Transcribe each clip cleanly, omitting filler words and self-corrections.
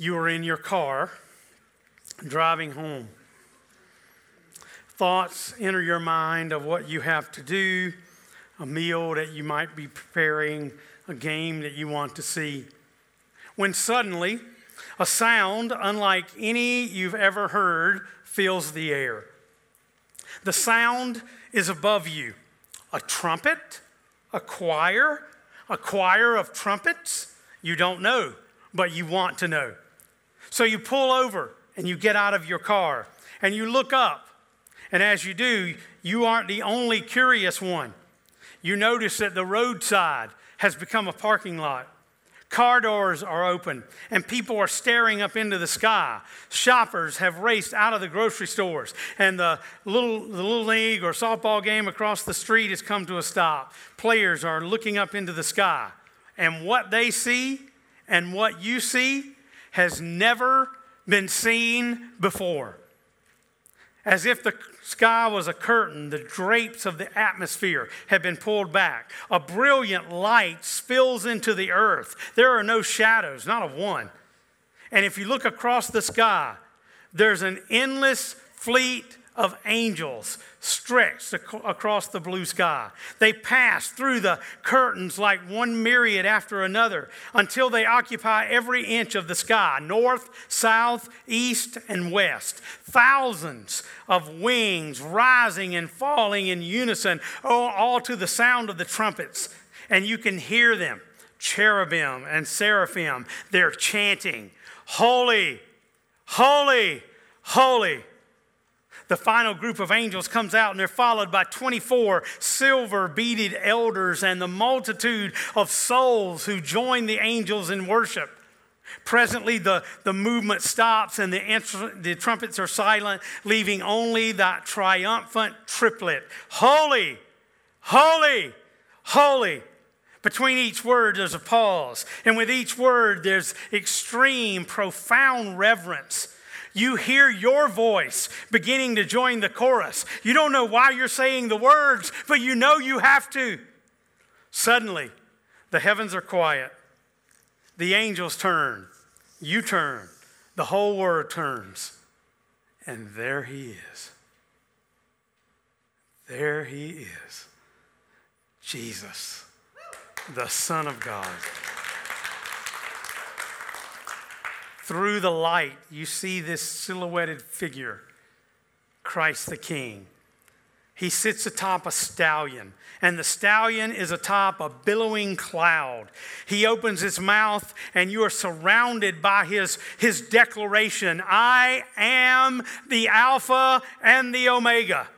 You are in your car, driving home. Thoughts enter your mind of what you have to do, a meal that you might be preparing, a game that you want to see. When suddenly, a sound unlike any you've ever heard fills the air. The sound is above you. A trumpet, a choir of trumpets. You don't know, but you want to know. So you pull over and you get out of your car and you look up. And as you do, you aren't the only curious one. You notice that the roadside has become a parking lot. Car doors are open, and people are staring up into the sky. Shoppers have raced out of the grocery stores, and the little league or softball game across the street has come to a stop. Players are looking up into the sky, and what they see and what you see has never been seen before. As if the sky was a curtain, the drapes of the atmosphere have been pulled back. A brilliant light spills into the earth. There are no shadows, not of one. And if you look across the sky, there's an endless fleet of angels stretched across the blue sky. They pass through the curtains like one myriad after another until they occupy every inch of the sky, north, south, east, and west. Thousands of wings rising and falling in unison, all to the sound of the trumpets. And you can hear them, cherubim and seraphim. They're chanting, "Holy, holy, holy." The final group of angels comes out, and they're followed by 24 silver-beaded elders and the multitude of souls who join the angels in worship. Presently, the movement stops, and the trumpets are silent, leaving only that triumphant triplet. Holy, holy, holy. Between each word, there's a pause, and with each word, there's extreme, profound reverence. You hear your voice beginning to join the chorus. You don't know why you're saying the words, but you know you have to. Suddenly, the heavens are quiet. The angels turn. You turn. The whole world turns. And there he is. There he is. Jesus, the Son of God. Through the light, you see this silhouetted figure, Christ the King. He sits atop a stallion, and the stallion is atop a billowing cloud. He opens his mouth, and you are surrounded by his declaration, "I am the Alpha and the Omega."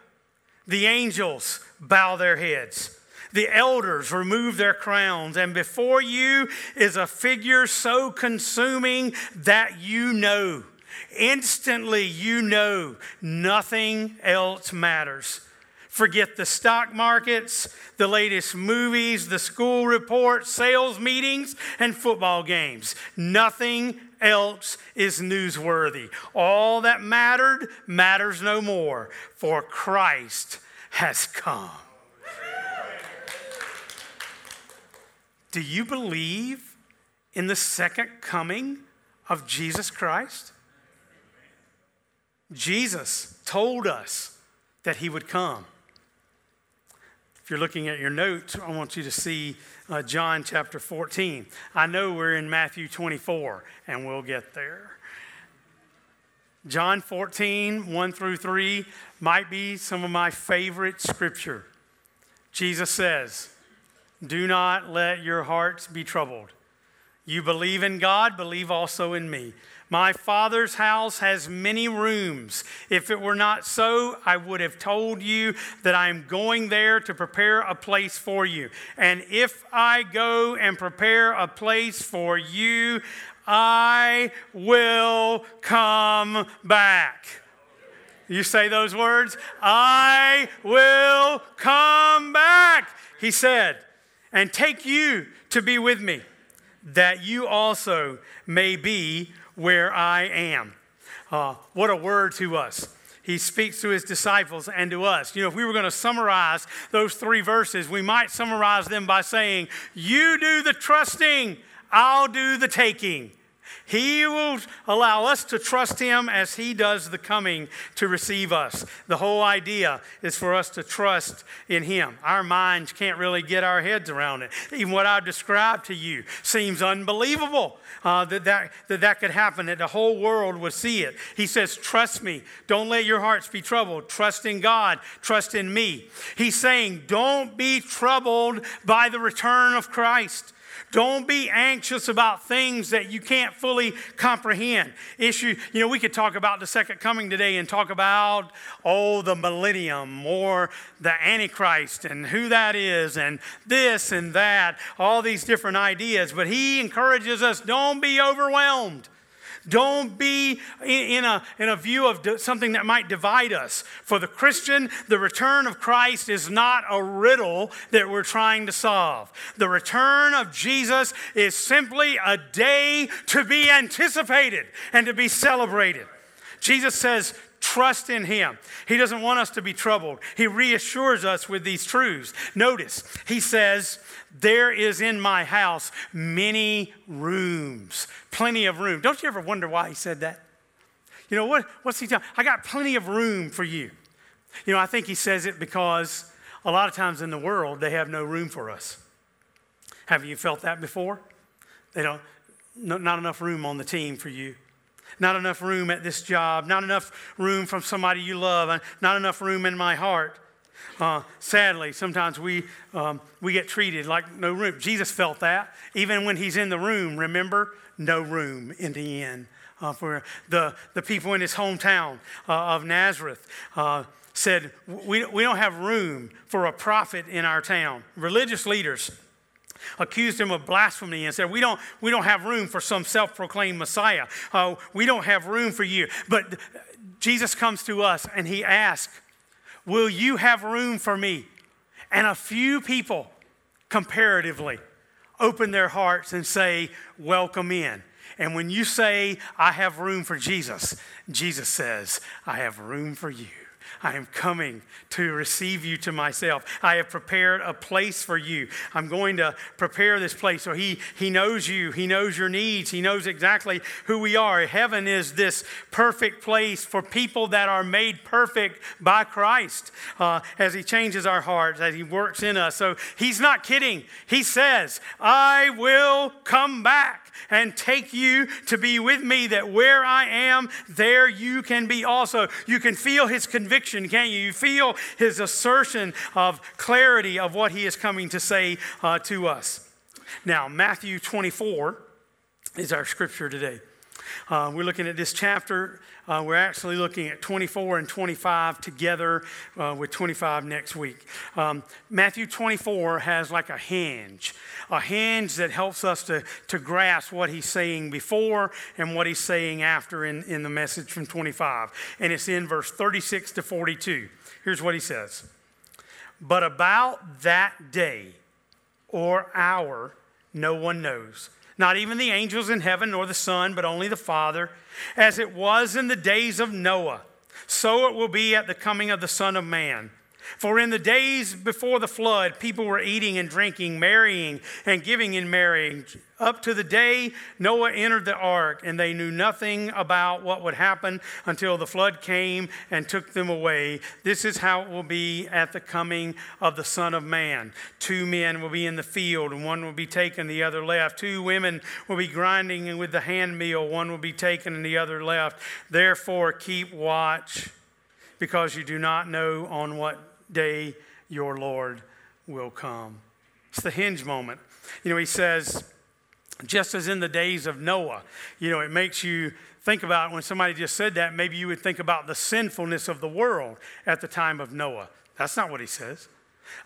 The angels bow their heads. The elders remove their crowns, and before you is a figure so consuming that you know. Instantly you know nothing else matters. Forget the stock markets, the latest movies, the school reports, sales meetings, and football games. Nothing else is newsworthy. All that mattered matters no more, for Christ has come. Do you believe in the second coming of Jesus Christ? Jesus told us that he would come. If you're looking at your notes, I want you to see John chapter 14. I know we're in Matthew 24, and we'll get there. John 14, 1 through 3 might be some of my favorite scripture. Jesus says, "Do not let your hearts be troubled. You believe in God, believe also in me. My Father's house has many rooms. If it were not so, I would have told you that I am going there to prepare a place for you. And if I go and prepare a place for you, I will come back." You say those words, "I will come back," he said, "and take you to be with me, that you also may be where I am." What a word to us. He speaks to his disciples and to us. You know, if we were going to summarize those three verses, we might summarize them by saying, "You do the trusting, I'll do the taking. He will allow us to trust him as he does the coming to receive us. The whole idea is for us to trust in him. Our minds can't really get our heads around it. Even what I've described to you seems unbelievable that could happen, that the whole world would see it. He says, trust me. Don't let your hearts be troubled. Trust in God. Trust in me. He's saying, don't be troubled by the return of Christ. Don't be anxious about things that you can't fully comprehend. We could talk about the second coming today and talk about, the millennium or the Antichrist and who that is and this and that, all these different ideas. But he encourages us, don't be overwhelmed. Don't be in a view of something that might divide us. For the Christian, the return of Christ is not a riddle that we're trying to solve. The return of Jesus is simply a day to be anticipated and to be celebrated. Jesus says, trust in him. He doesn't want us to be troubled. He reassures us with these truths. Notice, he says, there is in my house many rooms, plenty of room. Don't you ever wonder why he said that? What's he telling? I got plenty of room for you. I think he says it because a lot of times in the world, they have no room for us. Have you felt that before? Not enough room on the team for you. Not enough room at this job. Not enough room from somebody you love. Not enough room in my heart. Sadly, sometimes we get treated like no room. Jesus felt that. Even when he's in the room, remember, no room in the end. For the people in his hometown of Nazareth said, we don't have room for a prophet in our town. Religious leaders accused him of blasphemy and said, we don't have room for some self-proclaimed Messiah. We don't have room for you. But Jesus comes to us and he asks, will you have room for me? And a few people comparatively open their hearts and say, welcome in. And when you say, I have room for Jesus, Jesus says, I have room for you. I am coming to receive you to myself. I have prepared a place for you. I'm going to prepare this place. So he knows you. He knows your needs. He knows exactly who we are. Heaven is this perfect place for people that are made perfect by Christ as he changes our hearts, as he works in us. So he's not kidding. He says, I will come back and take you to be with me, that where I am, there you can be also. You can feel his conviction, can't you? You feel his assertion of clarity of what he is coming to say to us. Now, Matthew 24 is our scripture today. We're looking at this chapter. We're actually looking at 24 and 25 together with 25 next week. Matthew 24 has like a hinge that helps us to grasp what he's saying before and what he's saying after in the message from 25. And it's in verse 36 to 42. Here's what he says. But about that day or hour, no one knows. Not even the angels in heaven nor the Son, but only the Father. As it was in the days of Noah, so it will be at the coming of the Son of Man. For in the days before the flood, people were eating and drinking, marrying and giving in marriage, up to the day Noah entered the ark, and they knew nothing about what would happen until the flood came and took them away. This is how it will be at the coming of the Son of Man. 2 men will be in the field, and one will be taken, the other left. 2 women will be grinding with the handmill, one will be taken and the other left. Therefore, keep watch, because you do not know on what day your Lord will come. It's the hinge moment. He says, just as in the days of Noah, it makes you think about when somebody just said that, maybe you would think about the sinfulness of the world at the time of Noah. That's not what he says.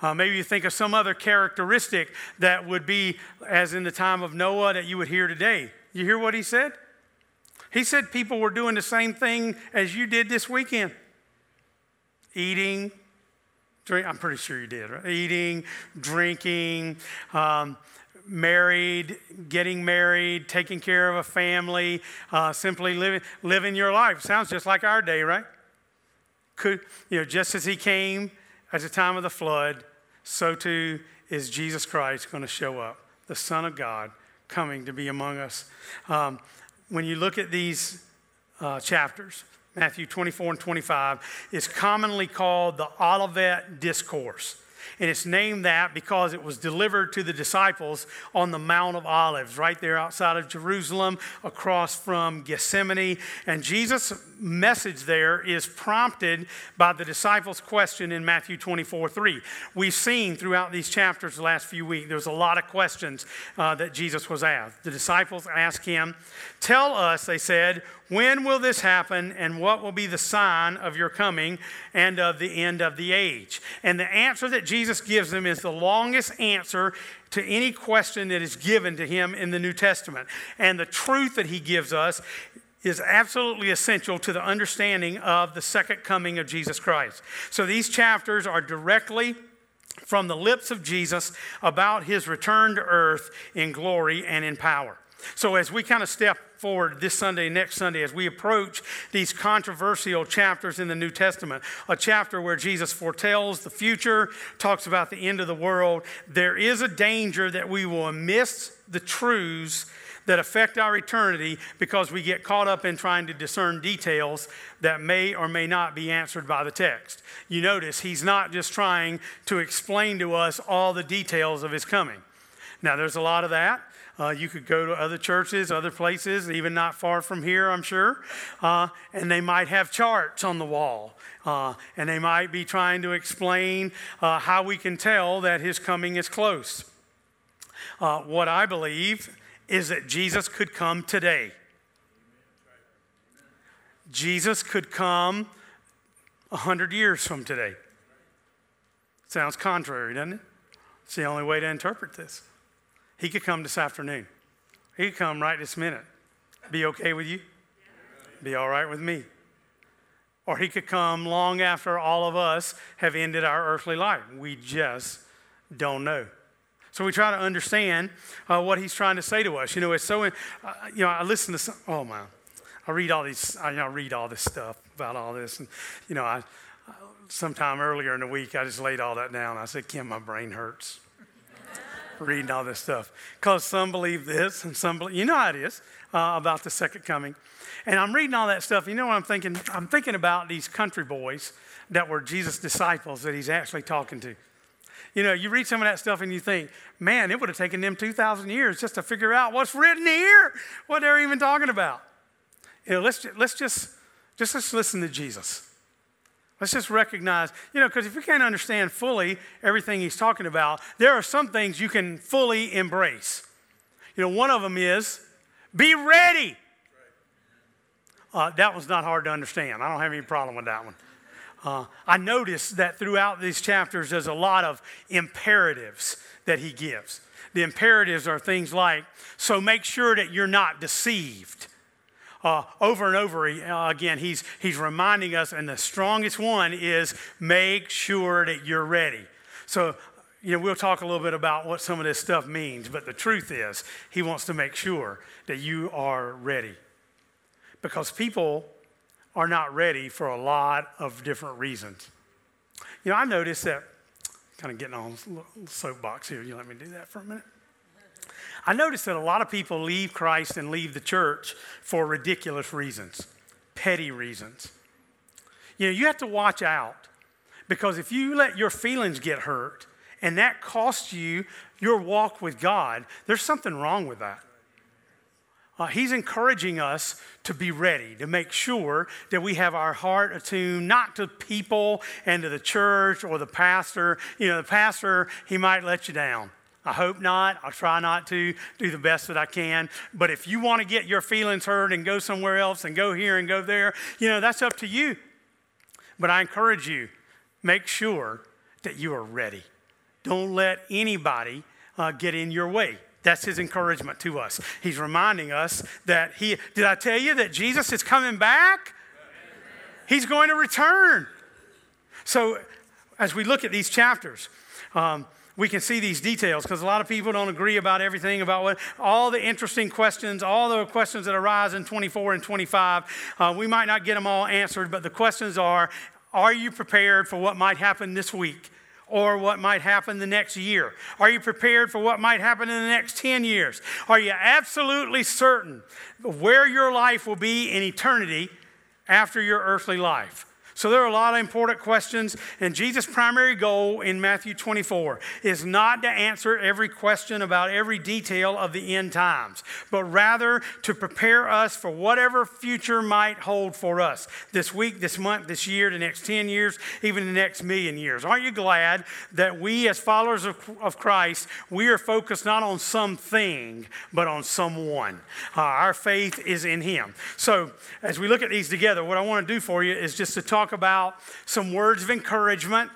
Maybe you think of some other characteristic that would be as in the time of Noah that you would hear today. You hear what he said? He said people were doing the same thing as you did this weekend. Eating, drink, I'm pretty sure you did, right? Eating, drinking, married, getting married, taking care of a family, simply living your life. Sounds just like our day, right? Just as he came at the time of the flood, so too is Jesus Christ going to show up, the Son of God, coming to be among us. when you look at these chapters, Matthew 24 and 25, is commonly called the Olivet Discourse. And it's named that because it was delivered to the disciples on the Mount of Olives, right there outside of Jerusalem, across from Gethsemane. And Jesus' message there is prompted by the disciples' question in Matthew 24:3. We've seen throughout these chapters the last few weeks, there's a lot of questions that Jesus was asked. The disciples asked him, "Tell us," they said, "when will this happen, and what will be the sign of your coming and of the end of the age?" And the answer that Jesus gives them is the longest answer to any question that is given to him in the New Testament. And the truth that he gives us is absolutely essential to the understanding of the second coming of Jesus Christ. So these chapters are directly from the lips of Jesus about his return to earth in glory and in power. So as we kind of step forward this Sunday, next Sunday, as we approach these controversial chapters in the New Testament, a chapter where Jesus foretells the future, talks about the end of the world, there is a danger that we will miss the truths that affect our eternity because we get caught up in trying to discern details that may or may not be answered by the text. You notice he's not just trying to explain to us all the details of his coming. Now, there's a lot of that. You could go to other churches, other places, even not far from here, I'm sure. And they might have charts on the wall. And they might be trying to explain how we can tell that his coming is close. What I believe is that Jesus could come today. Jesus could come 100 years from today. Sounds contrary, doesn't it? It's the only way to interpret this. He could come this afternoon. He could come right this minute. Be okay with you? Be all right with me? Or he could come long after all of us have ended our earthly life. We just don't know. So we try to understand what he's trying to say to us. You know, it's so, I listen to some, oh my, I read all these, I read all this stuff about all this. And, you know, sometime earlier in the week, I just laid all that down. I said, Kim, my brain hurts reading all this stuff, because some believe this and some believe, you know how it is about the second coming. And I'm reading all that stuff. You know what I'm thinking? I'm thinking about these country boys that were Jesus' disciples that he's actually talking to. You know, you read some of that stuff and you think, man, it would have taken them 2,000 years just to figure out what's written here, what they're even talking about. You know, let's listen to Jesus. Let's just recognize, you know, because if you can't understand fully everything he's talking about, there are some things you can fully embrace. You know, one of them is be ready. That was not hard to understand. I don't have any problem with that one. I noticed that throughout these chapters, there's a lot of imperatives that he gives. The imperatives are things like, so make sure that you're not deceived. Over and over again, he's reminding us, and the strongest one is make sure that you're ready. So, you know, we'll talk a little bit about what some of this stuff means, but the truth is he wants to make sure that you are ready, because people are not ready for a lot of different reasons. You know, I noticed that, kind of getting on a little soapbox here, you let me do that for a minute. I noticed that a lot of people leave Christ and leave the church for ridiculous reasons, petty reasons. You know, you have to watch out, because if you let your feelings get hurt and that costs you your walk with God, there's something wrong with that. He's encouraging us to be ready, to make sure that we have our heart attuned not to people and to the church or the pastor. You know, the pastor, he might let you down. I hope not. I'll try not to, do the best that I can. But if you want to get your feelings hurt and go somewhere else and go here and go there, you know, that's up to you. But I encourage you, make sure that you are ready. Don't let anybody get in your way. That's his encouragement to us. He's reminding us that did I tell you that Jesus is coming back? He's going to return. So as we look at these chapters, we can see these details, because a lot of people don't agree about everything, about what all the interesting questions, all the questions that arise in 24 and 25. We might not get them all answered, but the questions are you prepared for what might happen this week? or what might happen the next year? Are you prepared for what might happen in the next 10 years? Are you absolutely certain of where your life will be in eternity after your earthly life? So there are a lot of important questions, and Jesus' primary goal in Matthew 24 is not to answer every question about every detail of the end times, but rather to prepare us for whatever future might hold for us this week, this month, this year, the next 10 years, even the next million years. Aren't you glad that we as followers of Christ, we are focused not on something, but on someone? Our faith is in Him. So as we look at these together, what I want to do for you is just to talk about some words of encouragement.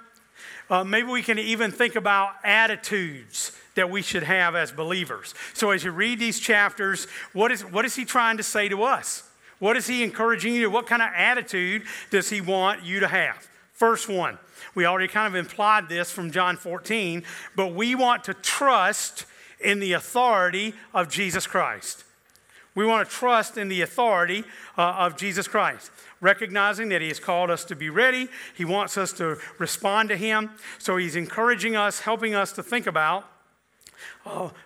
Maybe we can even think about attitudes that we should have as believers. So as you read these chapters, what is he trying to say to us? What is he encouraging you to? What kind of attitude does he want you to have? First one, we already kind of implied this from John 14, but we want to trust in the authority of Jesus Christ. We want to trust in the authority of Jesus Christ, recognizing that He has called us to be ready. He wants us to respond to Him. So He's encouraging us, helping us to think about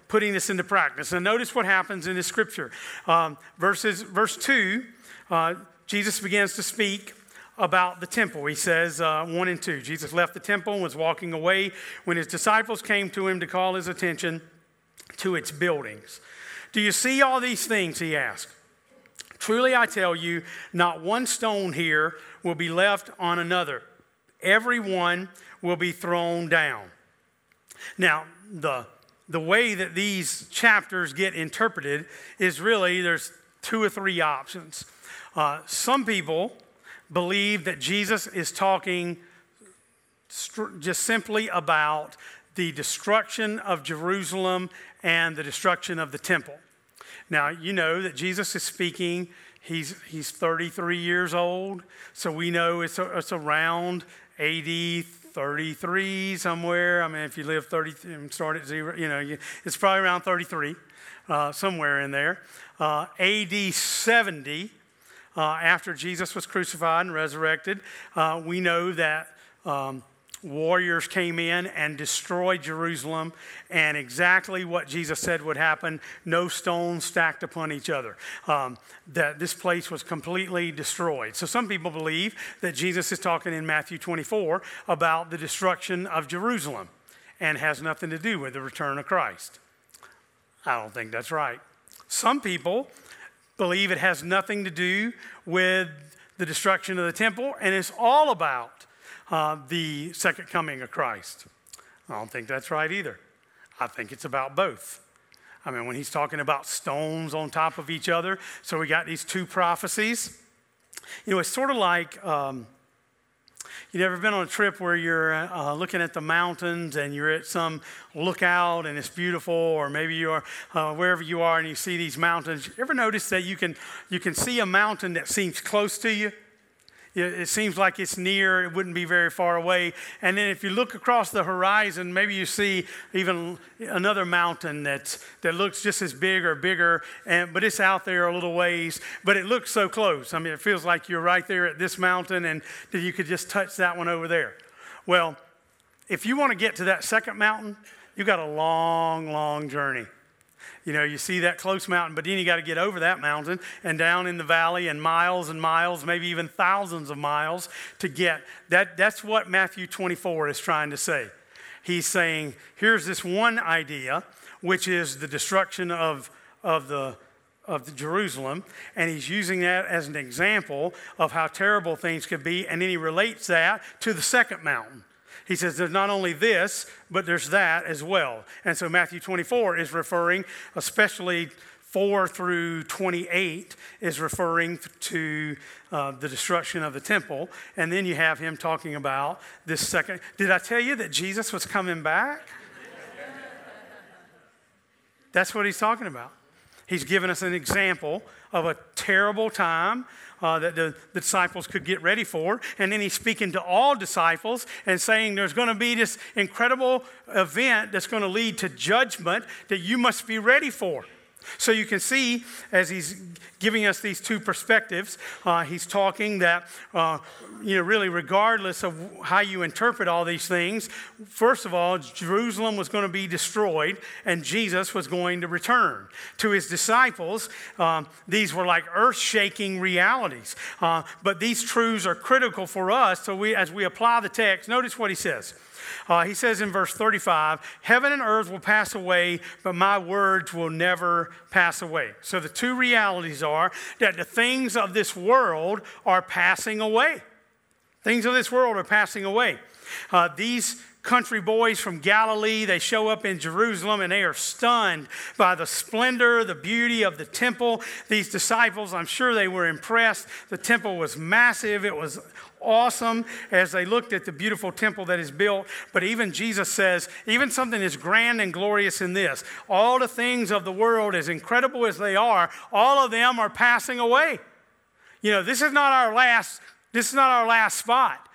putting this into practice. And notice what happens in this scripture. Verse 2, Jesus begins to speak about the temple. He says, 1 and 2, Jesus left the temple and was walking away when His disciples came to Him to call His attention to its buildings. "Do you see all these things?" He asked. "Truly I tell you, not one stone here will be left on another. Every one will be thrown down." Now, the way that these chapters get interpreted is really there's two or three options. Some people believe that Jesus is talking just simply about the destruction of Jerusalem and the destruction of the temple. Now, you know that Jesus is speaking. He's 33 years old, so we know it's around AD 33 somewhere. I mean, if you live 30 and start at zero, it's probably around 33, somewhere in there. AD 70, after Jesus was crucified and resurrected, we know that warriors came in and destroyed Jerusalem, and exactly what Jesus said would happen, no stones stacked upon each other, that this place was completely destroyed. So some people believe that Jesus is talking in Matthew 24 about the destruction of Jerusalem and has nothing to do with the return of Christ. I don't think that's right. Some people believe it has nothing to do with the destruction of the temple, and it's all about the second coming of Christ. I don't think that's right either. I think it's about both. I mean, when he's talking about stones on top of each other, so we got these two prophecies. It's sort of like, you've ever been on a trip where you're looking at the mountains and you're at some lookout and it's beautiful, or maybe you're wherever you are and you see these mountains. You ever notice that you can see a mountain that seems close to you? It seems like it's near, it wouldn't be very far away. And then if you look across the horizon, maybe you see even another mountain that looks just as big or bigger, but it's out there a little ways, but it looks so close. I mean, it feels like you're right there at this mountain and that you could just touch that one over there. Well, if you want to get to that second mountain, you've got a long, long journey. You see that close mountain, but then you got to get over that mountain and down in the valley and miles, maybe even thousands of miles to get. That's what Matthew 24 is trying to say. He's saying, here's this one idea, which is the destruction of the Jerusalem, and he's using that as an example of how terrible things could be, and then he relates that to the second mountain. He says there's not only this, but there's that as well. And so Matthew 24 is referring, especially 4 through 28, is referring to the destruction of the temple. And then you have him talking about this second. Did I tell you that Jesus was coming back? That's what he's talking about. He's given us an example of a terrible time that the disciples could get ready for. And then he's speaking to all disciples and saying there's going to be this incredible event that's going to lead to judgment that you must be ready for. So you can see, as he's giving us these two perspectives, he's talking that, really regardless of how you interpret all these things, first of all, Jerusalem was going to be destroyed and Jesus was going to return. To his disciples, these were like earth-shaking realities. But these truths are critical for us, so as we apply the text, notice what he says. He says in verse 35, heaven and earth will pass away, but my words will never pass away. So the two realities are that the things of this world are passing away. Things of this world are passing away. These country boys from Galilee, they show up in Jerusalem and they are stunned by the splendor, the beauty of the temple. These disciples, I'm sure they were impressed. The temple was massive. It was awesome as they looked at the beautiful temple that is built. But even Jesus says, even something as grand and glorious in this, all the things of the world, as incredible as they are, all of them are passing away. This is not our last spot.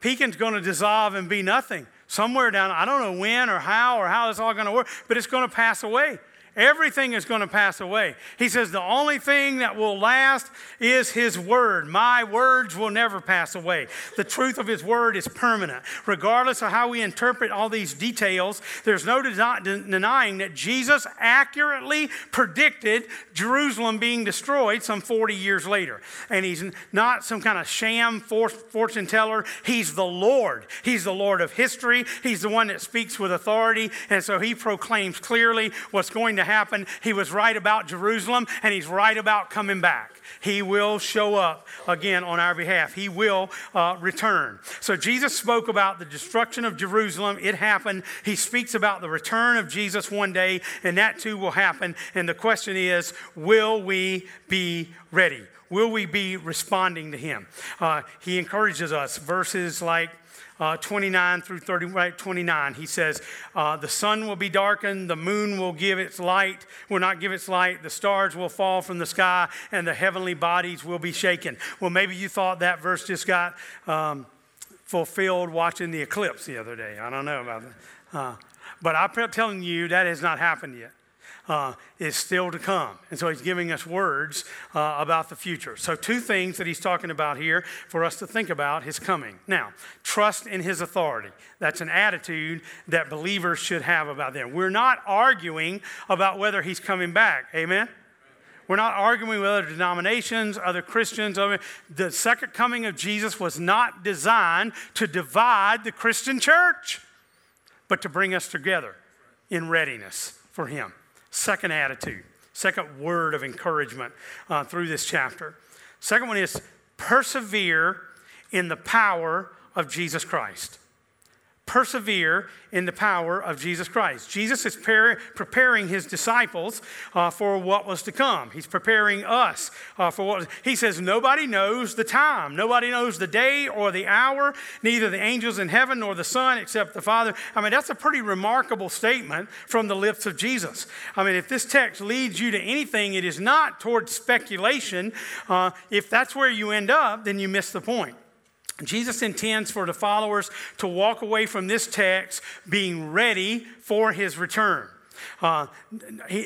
Pekin's going to dissolve and be nothing. Somewhere down, I don't know when or how it's all going to work, but it's going to pass away. Everything is going to pass away. He says the only thing that will last is his word. My words will never pass away. The truth of his word is permanent. Regardless of how we interpret all these details, there's no denying that Jesus accurately predicted Jerusalem being destroyed some 40 years later. And he's not some kind of sham fortune teller. He's the Lord. He's the Lord of history. He's the one that speaks with authority. And so he proclaims clearly what's going to happen. He was right about Jerusalem, and he's right about coming back. He will show up again on our behalf. He will return. So Jesus spoke about the destruction of Jerusalem. It happened. He speaks about the return of Jesus one day, and that too will happen. And the question is, will we be ready? Will we be responding to him? He encourages us. Verses like 29 through 30, right, 29, he says, the sun will be darkened, the moon will not give its light, the stars will fall from the sky, and the heavenly bodies will be shaken. Well, maybe you thought that verse just got fulfilled watching the eclipse the other day. I don't know about that. But I'm telling you, that has not happened yet. Is still to come. And so he's giving us words about the future. So two things that he's talking about here for us to think about his coming. Now, trust in his authority. That's an attitude that believers should have about them. We're not arguing about whether he's coming back. Amen? We're not arguing with other denominations, other Christians. The second coming of Jesus was not designed to divide the Christian church, but to bring us together in readiness for him. Second attitude, second word of encouragement through this chapter. Second one is persevere in the power of Jesus Christ. Persevere in the power of Jesus Christ. Jesus is preparing his disciples for what was to come. He's preparing us for what. He says, nobody knows the time. Nobody knows the day or the hour, neither the angels in heaven nor the Son except the Father. I mean, that's a pretty remarkable statement from the lips of Jesus. I mean, if this text leads you to anything, it is not towards speculation. If that's where you end up, then you miss the point. Jesus intends for the followers to walk away from this text being ready for his return.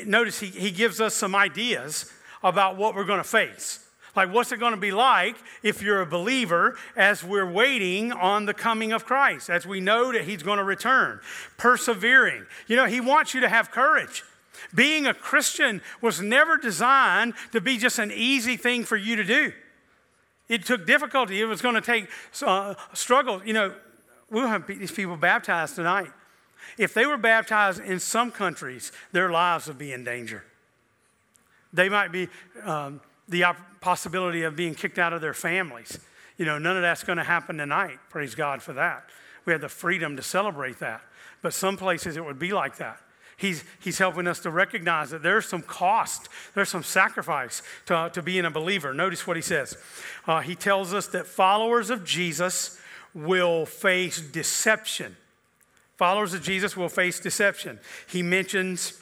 Notice he gives us some ideas about what we're going to face. Like, what's it going to be like if you're a believer as we're waiting on the coming of Christ, as we know that he's going to return? Persevering. He wants you to have courage. Being a Christian was never designed to be just an easy thing for you to do. It took difficulty. It was going to take struggle. We'll have these people baptized tonight. If they were baptized in some countries, their lives would be in danger. They might be the possibility of being kicked out of their families. None of that's going to happen tonight. Praise God for that. We have the freedom to celebrate that. But some places it would be like that. He's helping us to recognize that there's some cost, there's some sacrifice to being a believer. Notice what he says. He tells us that followers of Jesus will face deception. Followers of Jesus will face deception. He mentions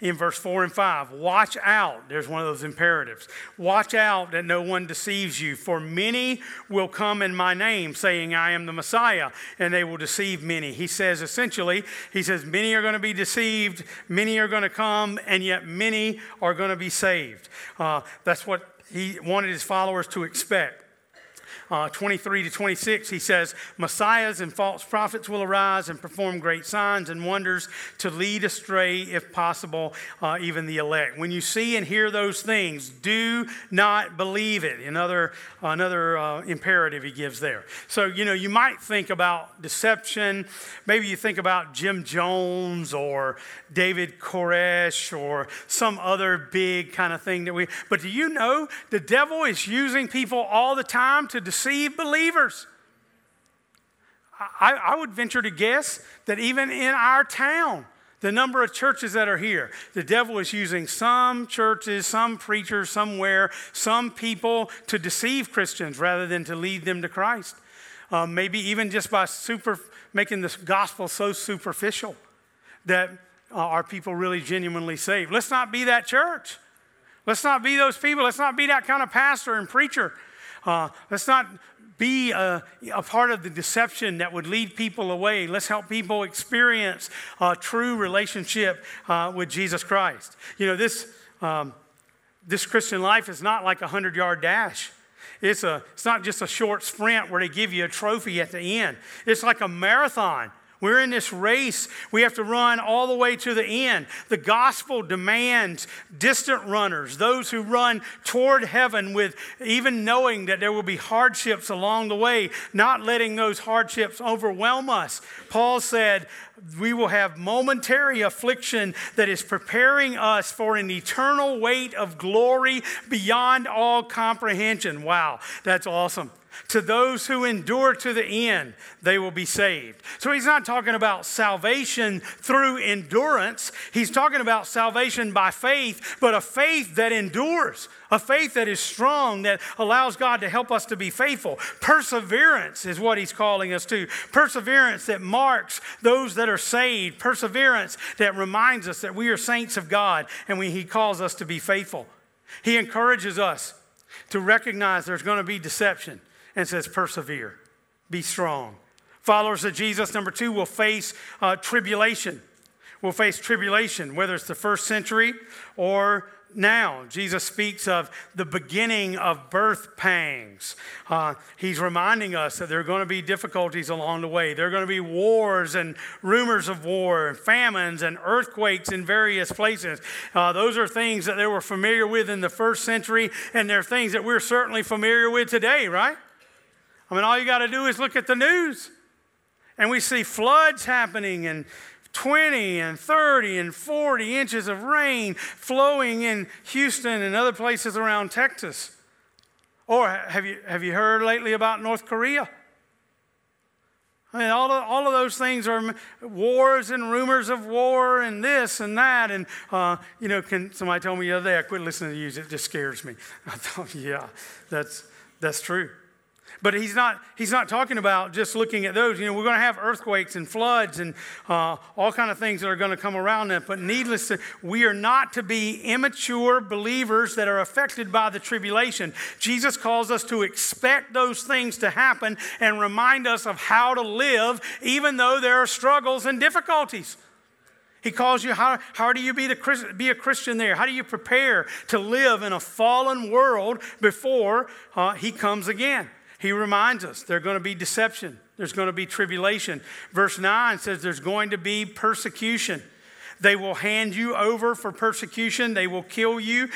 in verse 4 and 5. Watch out. There's one of those imperatives. Watch out that no one deceives you, for many will come in my name saying I am the Messiah, and they will deceive many. He says essentially, many are going to be deceived, many are going to come, and yet many are going to be saved. That's what he wanted his followers to expect. 23 to 26, he says, Messiahs and false prophets will arise and perform great signs and wonders to lead astray, if possible, even the elect. When you see and hear those things, do not believe it. Another imperative he gives there. So, you might think about deception. Maybe you think about Jim Jones or David Koresh or some other big kind of thing but do you know the devil is using people all the time to deceive believers? I would venture to guess that even in our town, the number of churches that are here, the devil is using some churches, some preachers somewhere, some people to deceive Christians rather than to lead them to Christ. Maybe even just by making the gospel so superficial that are people really genuinely saved? Let's not be that church. Let's not be those people. Let's not be that kind of pastor and preacher. Let's not be a part of the deception that would lead people away. Let's help people experience a true relationship with Jesus Christ. This Christian life is not like a 100-yard dash. It's not just a short sprint where they give you a trophy at the end. It's like a marathon. We're in this race. We have to run all the way to the end. The gospel demands distant runners, those who run toward heaven with even knowing that there will be hardships along the way, not letting those hardships overwhelm us. Paul said, we will have momentary affliction that is preparing us for an eternal weight of glory beyond all comprehension. Wow, that's awesome. To those who endure to the end, they will be saved. So he's not talking about salvation through endurance. He's talking about salvation by faith, but a faith that endures, a faith that is strong, that allows God to help us to be faithful. Perseverance is what he's calling us to. Perseverance that marks those that are saved. Perseverance that reminds us that we are saints of God and he calls us to be faithful. He encourages us to recognize there's going to be deception, and says, persevere, be strong. Followers of Jesus, number 2, will face tribulation. We'll face tribulation, whether it's the first century or now. Jesus speaks of the beginning of birth pangs. He's reminding us that there are going to be difficulties along the way. There are going to be wars and rumors of war and famines and earthquakes in various places. Those are things that they were familiar with in the first century, and they're things that we're certainly familiar with today, right? All you got to do is look at the news, and we see floods happening and 20 and 30 and 40 inches of rain flowing in Houston and other places around Texas. Or have you heard lately about North Korea? All of those things are wars and rumors of war and this and that. And, somebody told me the other day, I quit listening to you, it just scares me. I thought, yeah, that's true. But he's not talking about just looking at those. We're going to have earthquakes and floods and all kind of things that are going to come around them. But needless to say, we are not to be immature believers that are affected by the tribulation. Jesus calls us to expect those things to happen and remind us of how to live, even though there are struggles and difficulties. He calls you, how do you be a Christian there? How do you prepare to live in a fallen world before he comes again? He reminds us there's going to be deception. There's going to be tribulation. Verse 9 says there's going to be persecution. They will hand you over for persecution. They will kill you.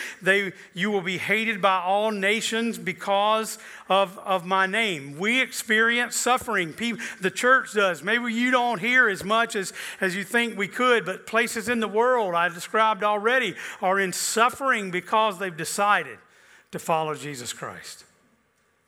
You will be hated by all nations because of my name. We experience suffering. The church does. Maybe you don't hear as much as you think we could, but places in the world I described already are in suffering because they've decided to follow Jesus Christ.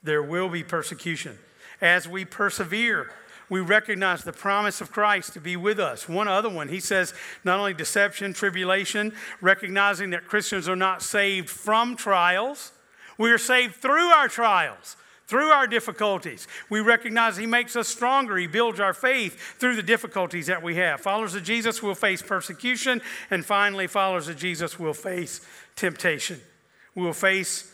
There will be persecution. As we persevere, we recognize the promise of Christ to be with us. One other one, he says, not only deception, tribulation, recognizing that Christians are not saved from trials, we are saved through our trials, through our difficulties. We recognize He makes us stronger. He builds our faith through the difficulties that we have. Followers of Jesus will face persecution. And finally, followers of Jesus will face temptation. We will face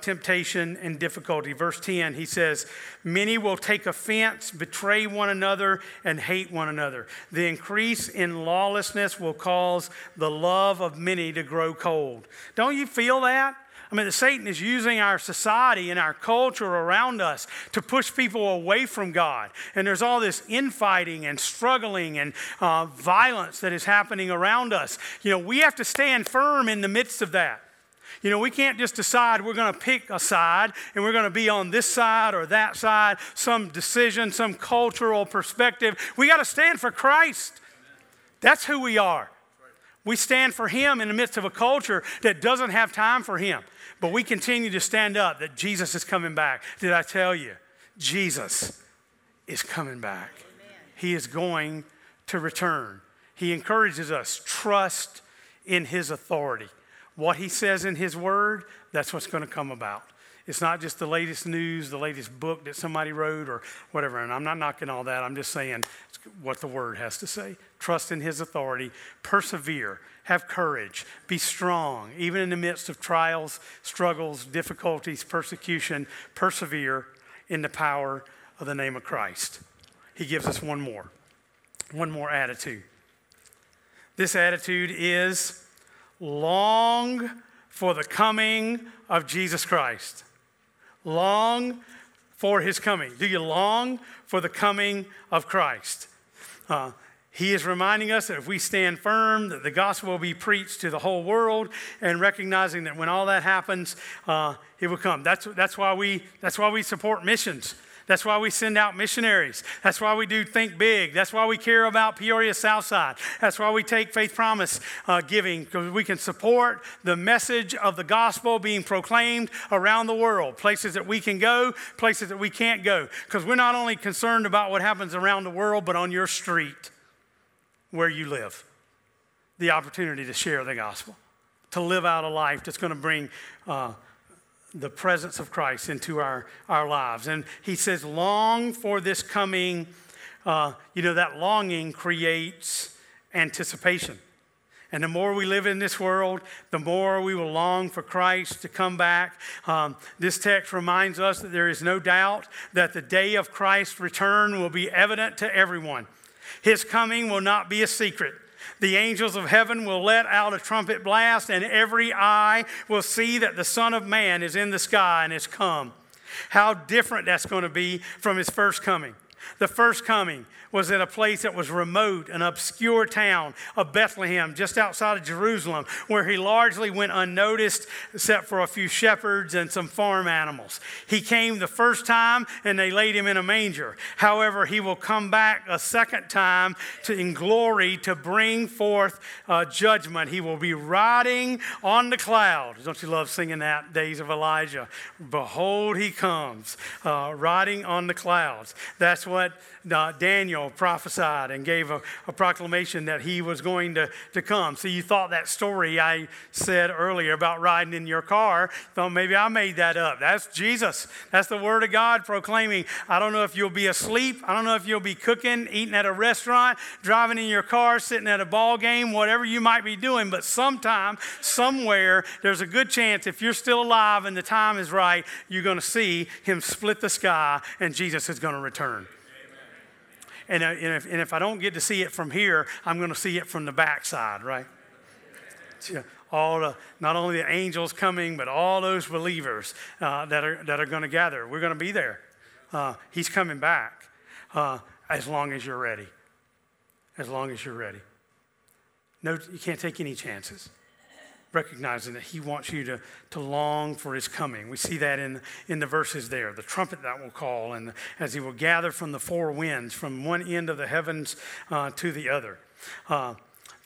temptation and difficulty. Verse 10, he says, many will take offense, betray one another, and hate one another. The increase in lawlessness will cause the love of many to grow cold. Don't you feel that? I mean, Satan is using our society and our culture around us to push people away from God. And there's all this infighting and struggling and violence that is happening around us. You know, we have to stand firm in the midst of that. You know, we can't just decide we're going to pick a side and we're going to be on this side or that side, some decision, some cultural perspective. We got to stand for Christ. That's who we are. We stand for Him in the midst of a culture that doesn't have time for Him. But we continue to stand up that Jesus is coming back. Did I tell you? Jesus is coming back. Amen. He is going to return. He encourages us, trust in His authority. What He says in His word, that's what's going to come about. It's not just the latest news, the latest book that somebody wrote or whatever. And I'm not knocking all that. I'm just saying what the word has to say. Trust in His authority. Persevere. Have courage. Be strong. Even in the midst of trials, struggles, difficulties, persecution, persevere in the power of the name of Christ. He gives us one more attitude. This attitude is long for the coming of Jesus Christ. Long for His coming. Do you long for the coming of Christ? He is reminding us that if we stand firm, that the gospel will be preached to the whole world, and recognizing that when all that happens, it will come. That's why we support missions. That's why we send out missionaries. That's why we do Think Big. That's why we care about Peoria Southside. That's why we take Faith Promise giving, because we can support the message of the gospel being proclaimed around the world, places that we can go, places that we can't go, because we're not only concerned about what happens around the world, but on your street where you live, the opportunity to share the gospel, to live out a life that's going to bring the presence of Christ into our lives. And he says, long for this coming. That longing creates anticipation. And the more we live in this world, the more we will long for Christ to come back. This text reminds us that there is no doubt that the day of Christ's return will be evident to everyone. His coming will not be a secret. The angels of heaven will let out a trumpet blast, and every eye will see that the Son of Man is in the sky and has come. How different that's going to be from His first coming. The first coming was at a place that was remote, an obscure town of Bethlehem, just outside of Jerusalem, where He largely went unnoticed except for a few shepherds and some farm animals. He came the first time and they laid Him in a manger. However, He will come back a second time in glory to bring forth judgment. He will be riding on the clouds. Don't you love singing that, Days of Elijah? Behold, He comes, riding on the clouds. That's what Daniel prophesied and gave a proclamation that he was going to come. So you thought that story I said earlier about riding in your car, thought maybe I made that up. That's Jesus. That's the word of God proclaiming. I don't know if you'll be asleep. I don't know if you'll be cooking, eating at a restaurant, driving in your car, sitting at a ball game, whatever you might be doing. But sometime, somewhere, there's a good chance if you're still alive and the time is right, you're going to see Him split the sky and Jesus is going to return. And if I don't get to see it from here, I'm going to see it from the backside, right? Not only the angels coming, but all those believers that are going to gather. We're going to be there. He's coming back as long as you're ready. As long as you're ready. No, you can't take any chances. Recognizing that He wants you to long for His coming. We see that in the verses there. The trumpet that will call, and as He will gather from the four winds, from one end of the heavens to the other.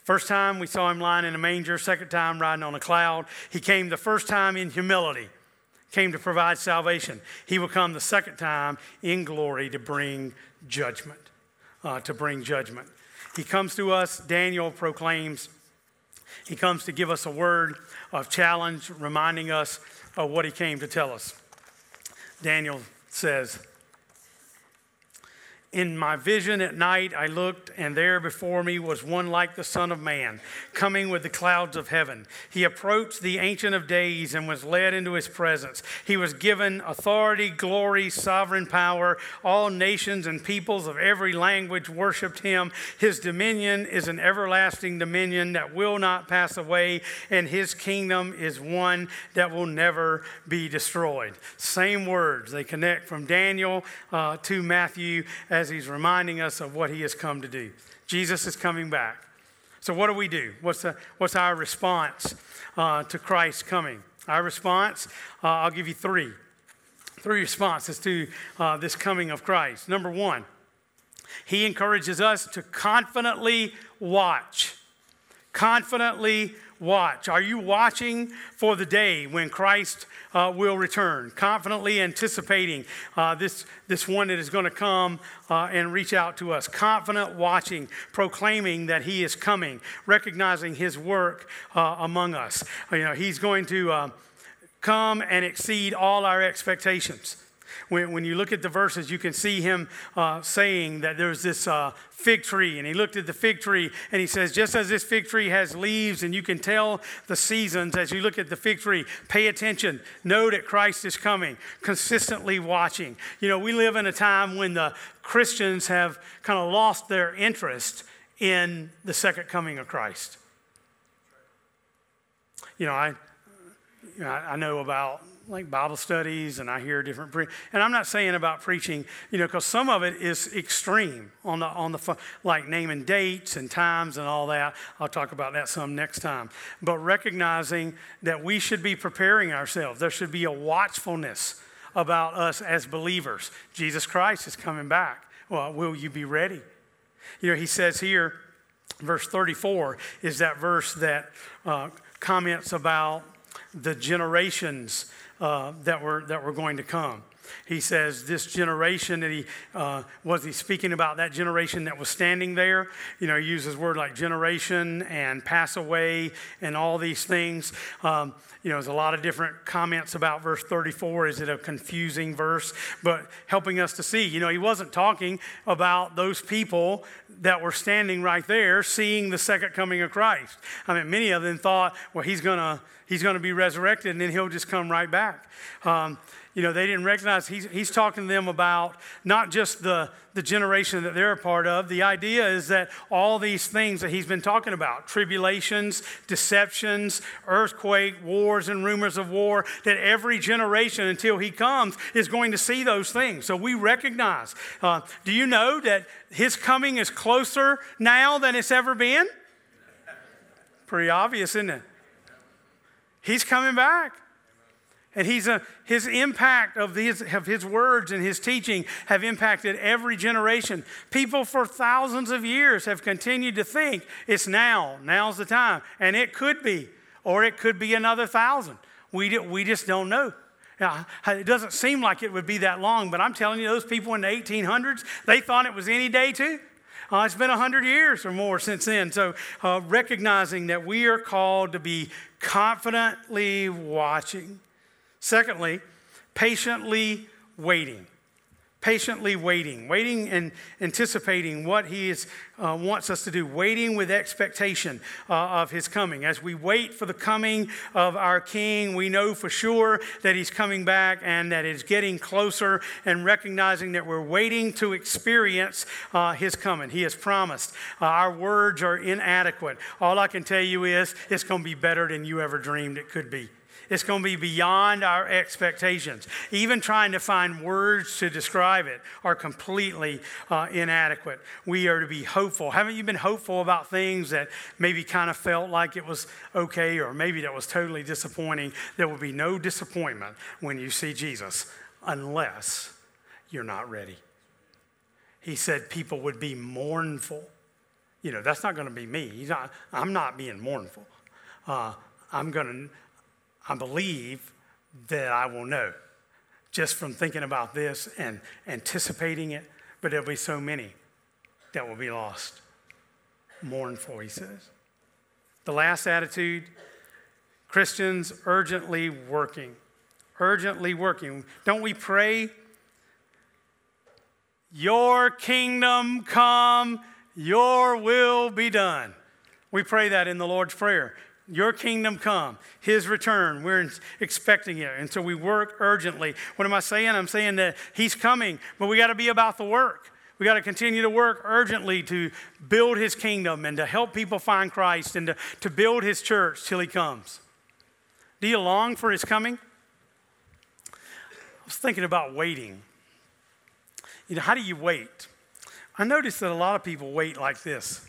First time we saw Him lying in a manger. Second time riding on a cloud. He came the first time in humility. Came to provide salvation. He will come the second time in glory to bring judgment. He comes to us, Daniel proclaims. He comes to give us a word of challenge, reminding us of what He came to tell us. Daniel says, "In my vision at night I looked, and there before me was one like the Son of Man, coming with the clouds of heaven. He approached the Ancient of Days and was led into his presence. He was given authority, glory, sovereign power. All nations and peoples of every language worshiped him. His dominion is an everlasting dominion that will not pass away, and his kingdom is one that will never be destroyed." Same words. They connect from Daniel to Matthew as he's reminding us of what he has come to do. Jesus is coming back. So what do we do? What's our response to Christ's coming? Our response, I'll give you three responses to this coming of Christ. Number one, he encourages us to confidently watch. Confidently watch. Are you watching for the day when Christ will return? Confidently anticipating this one that is going to come and reach out to us. Confident watching, proclaiming that he is coming, recognizing his work among us. You know, he's going to come and exceed all our expectations. When you look at the verses, you can see him saying that there's this fig tree, and he looked at the fig tree and he says, just as this fig tree has leaves and you can tell the seasons as you look at the fig tree, pay attention, know that Christ is coming, consistently watching. You know, we live in a time when the Christians have kind of lost their interest in the second coming of Christ. I know about like Bible studies, and I hear different and I'm not saying about preaching, because some of it is extreme on the like naming dates and times and all that. I'll talk about that some next time. But recognizing that we should be preparing ourselves, there should be a watchfulness about us as believers. Jesus Christ is coming back. Well, will you be ready? He says here, verse 34 is that verse that comments about the generations that were going to come. He says this generation that he was speaking about, that generation that was standing there. He uses words like generation and pass away and all these things. There's a lot of different comments about verse 34. Is it a confusing verse? But helping us to see, he wasn't talking about those people that were standing right there seeing the second coming of Christ. I mean, many of them thought, well, he's gonna be resurrected and then he'll just come right back. They didn't recognize he's talking to them about not just the generation that they're a part of. The idea is that all these things that he's been talking about, tribulations, deceptions, earthquake, wars and rumors of war, that every generation until he comes is going to see those things. So we recognize. Do you know that his coming is closer now than it's ever been? Pretty obvious, isn't it? He's coming back. And his impact of his words and his teaching have impacted every generation. People for thousands of years have continued to think it's now. Now's the time. And it could be. Or it could be another 1,000. We just don't know. Now, it doesn't seem like it would be that long. But I'm telling you, those people in the 1800s, they thought it was any day too. It's been 100 years or more since then. So recognizing that we are called to be confidently watching. Secondly, patiently waiting. Patiently waiting. Waiting and anticipating what he wants us to do. Waiting with expectation of his coming. As we wait for the coming of our King, we know for sure that he's coming back and that it's getting closer, and recognizing that we're waiting to experience his coming. He has promised. Our words are inadequate. All I can tell you is it's going to be better than you ever dreamed it could be. It's going to be beyond our expectations. Even trying to find words to describe it are completely inadequate. We are to be hopeful. Haven't you been hopeful about things that maybe kind of felt like it was okay, or maybe that was totally disappointing? There will be no disappointment when you see Jesus unless you're not ready. He said people would be mournful. That's not going to be me. I'm not being mournful. I believe that I will know just from thinking about this and anticipating it, but there'll be so many that will be lost. Mournful, he says. The last attitude, Christians urgently working. Urgently working. Don't we pray Your kingdom come, your will be done. We pray that in the Lord's Prayer. Your kingdom come, his return. We're expecting it. And so we work urgently. What am I saying? I'm saying that he's coming, but we got to be about the work. We got to continue to work urgently to build his kingdom and to help people find Christ and to build his church till he comes. Do you long for his coming? I was thinking about waiting. You know, how do you wait? I noticed that a lot of people wait like this.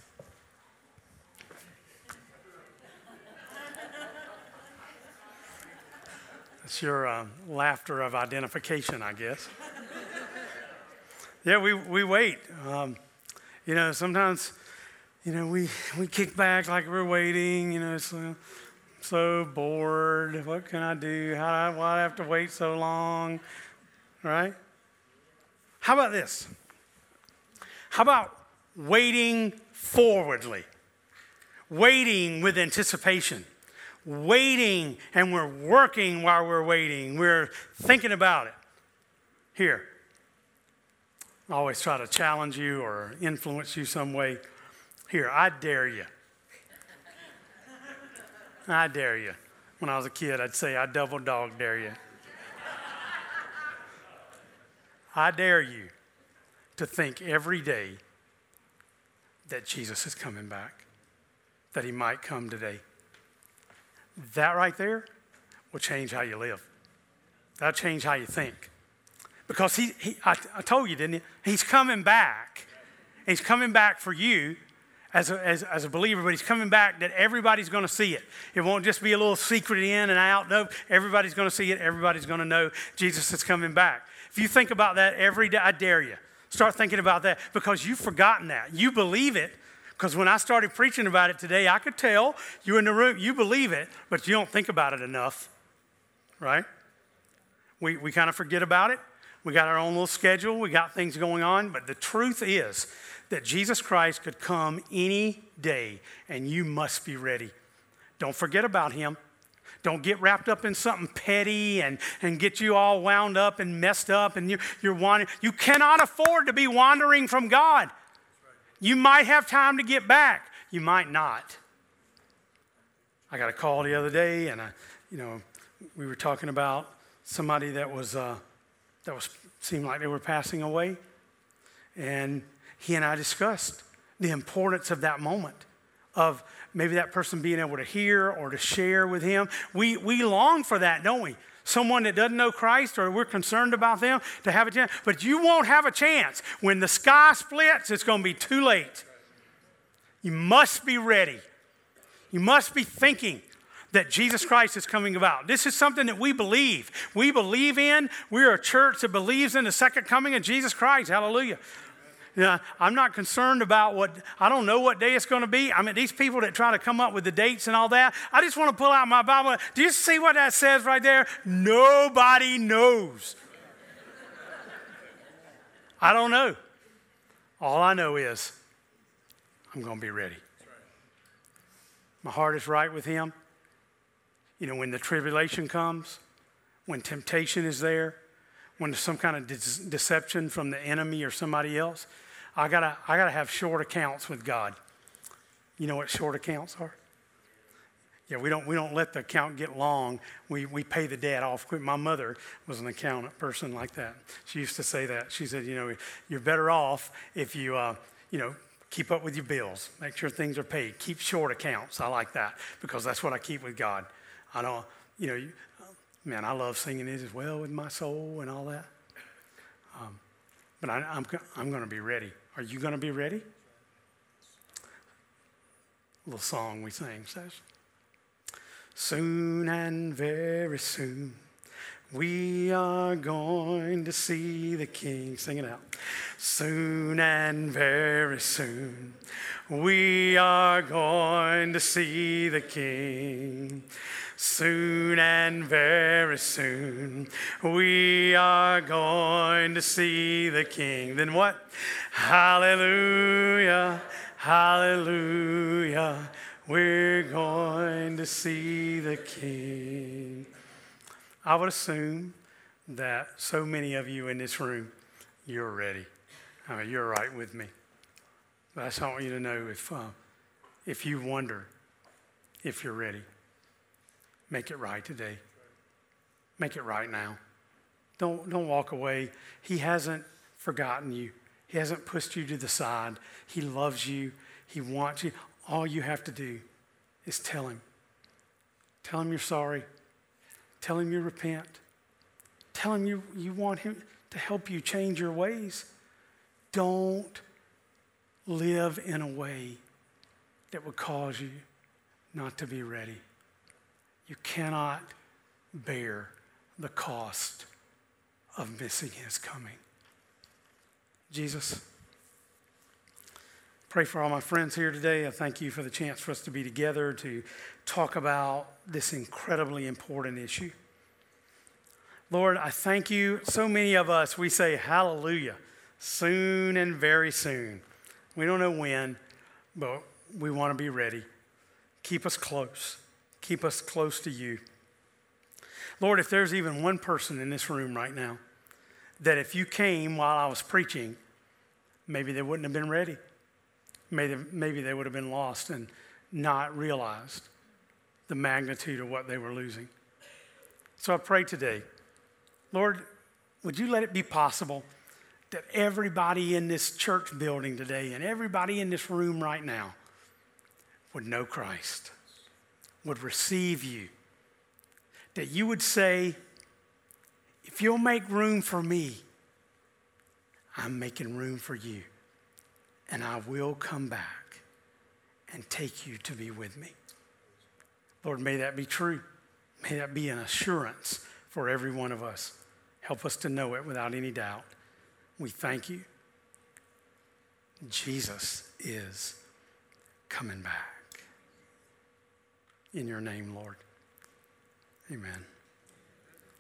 It's your laughter of identification, I guess. Yeah, we wait. You know, sometimes, you know, we kick back like we're waiting. You know, it's so bored. What can I do? Why do I have to wait so long? Right? How about this? How about waiting forwardly? Waiting with anticipation. Waiting, and we're working while we're waiting. We're thinking about it. Here. I always try to challenge you or influence you some way. Here, I dare you. I dare you. When I was a kid, I'd say, I double dog dare you. I dare you to think every day that Jesus is coming back, that he might come today. That right there will change how you live. That'll change how you think. Because I told you, didn't he? He's coming back. He's coming back for you as a believer, but he's coming back that everybody's going to see it. It won't just be a little secret in and out. No, everybody's going to see it. Everybody's going to know Jesus is coming back. If you think about that every day, I dare you. Start thinking about that because you've forgotten that. You believe it because when I started preaching about it today, I could tell you in the room, you believe it, but you don't think about it enough, right? We kind of forget about it. We got our own little schedule. We got things going on. But the truth is that Jesus Christ could come any day, and you must be ready. Don't forget about him. Don't get wrapped up in something petty and get you all wound up and messed up. And you're wandering. You cannot afford to be wandering from God. You might have time to get back. You might not. I got a call the other day, and we were talking about somebody that was... seemed like they were passing away. And he and I discussed the importance of that moment, of maybe that person being able to hear or to share with him. We long for that, don't we? Someone that doesn't know Christ or we're concerned about them to have a chance. But you won't have a chance. When the sky splits, it's going to be too late. You must be ready. You must be thinking that Jesus Christ is coming about. This is something that we believe. We believe in. We're a church that believes in the second coming of Jesus Christ. Hallelujah. Now, I'm not concerned about I don't know what day it's going to be. I mean, these people that try to come up with the dates and all that, I just want to pull out my Bible. Do you see what that says right there? Nobody knows. I don't know. All I know is I'm going to be ready. My heart is right with him. You know, when the tribulation comes, when temptation is there, when there's some kind of deception from the enemy or somebody else, I gotta have short accounts with God. You know what short accounts are? Yeah, we don't let the account get long. We pay the debt off quick. My mother was an accountant person like that. She used to say that. She said, you know, you're better off if you keep up with your bills, make sure things are paid, keep short accounts. I like that because that's what I keep with God. I don't, man, I love singing it as well with my soul and all that. But I'm going to be ready. Are you going to be ready? A little song we sang says, soon and very soon, we are going to see the King. Sing it out. Soon and very soon, we are going to see the King. Soon and very soon, we are going to see the King. Then what? Hallelujah, hallelujah, we're going to see the King. I would assume that so many of you in this room, you're ready. I mean, you're right with me. But I just want you to know if you wonder if you're ready, make it right today. Make it right now. Don't walk away. He hasn't forgotten you. He hasn't pushed you to the side. He loves you. He wants you. All you have to do is tell him. Tell him you're sorry. Tell him you repent. Tell him you want him to help you change your ways. Don't live in a way that would cause you not to be ready. You cannot bear the cost of missing his coming. Jesus, pray for all my friends here today. I thank you for the chance for us to be together to talk about this incredibly important issue. Lord, I thank you. So many of us, we say hallelujah, soon and very soon. We don't know when, but we want to be ready. Keep us close. Keep us close to you. Lord, if there's even one person in this room right now that if you came while I was preaching, maybe they wouldn't have been ready. Maybe they would have been lost and not realized the magnitude of what they were losing. So I pray today, Lord, would you let it be possible that everybody in this church building today and everybody in this room right now would know Christ, would receive you, that you would say, if you'll make room for me, I'm making room for you, and I will come back and take you to be with me. Lord, may that be true. May that be an assurance for every one of us. Help us to know it without any doubt. We thank you. Jesus is coming back. In your name, Lord. Amen.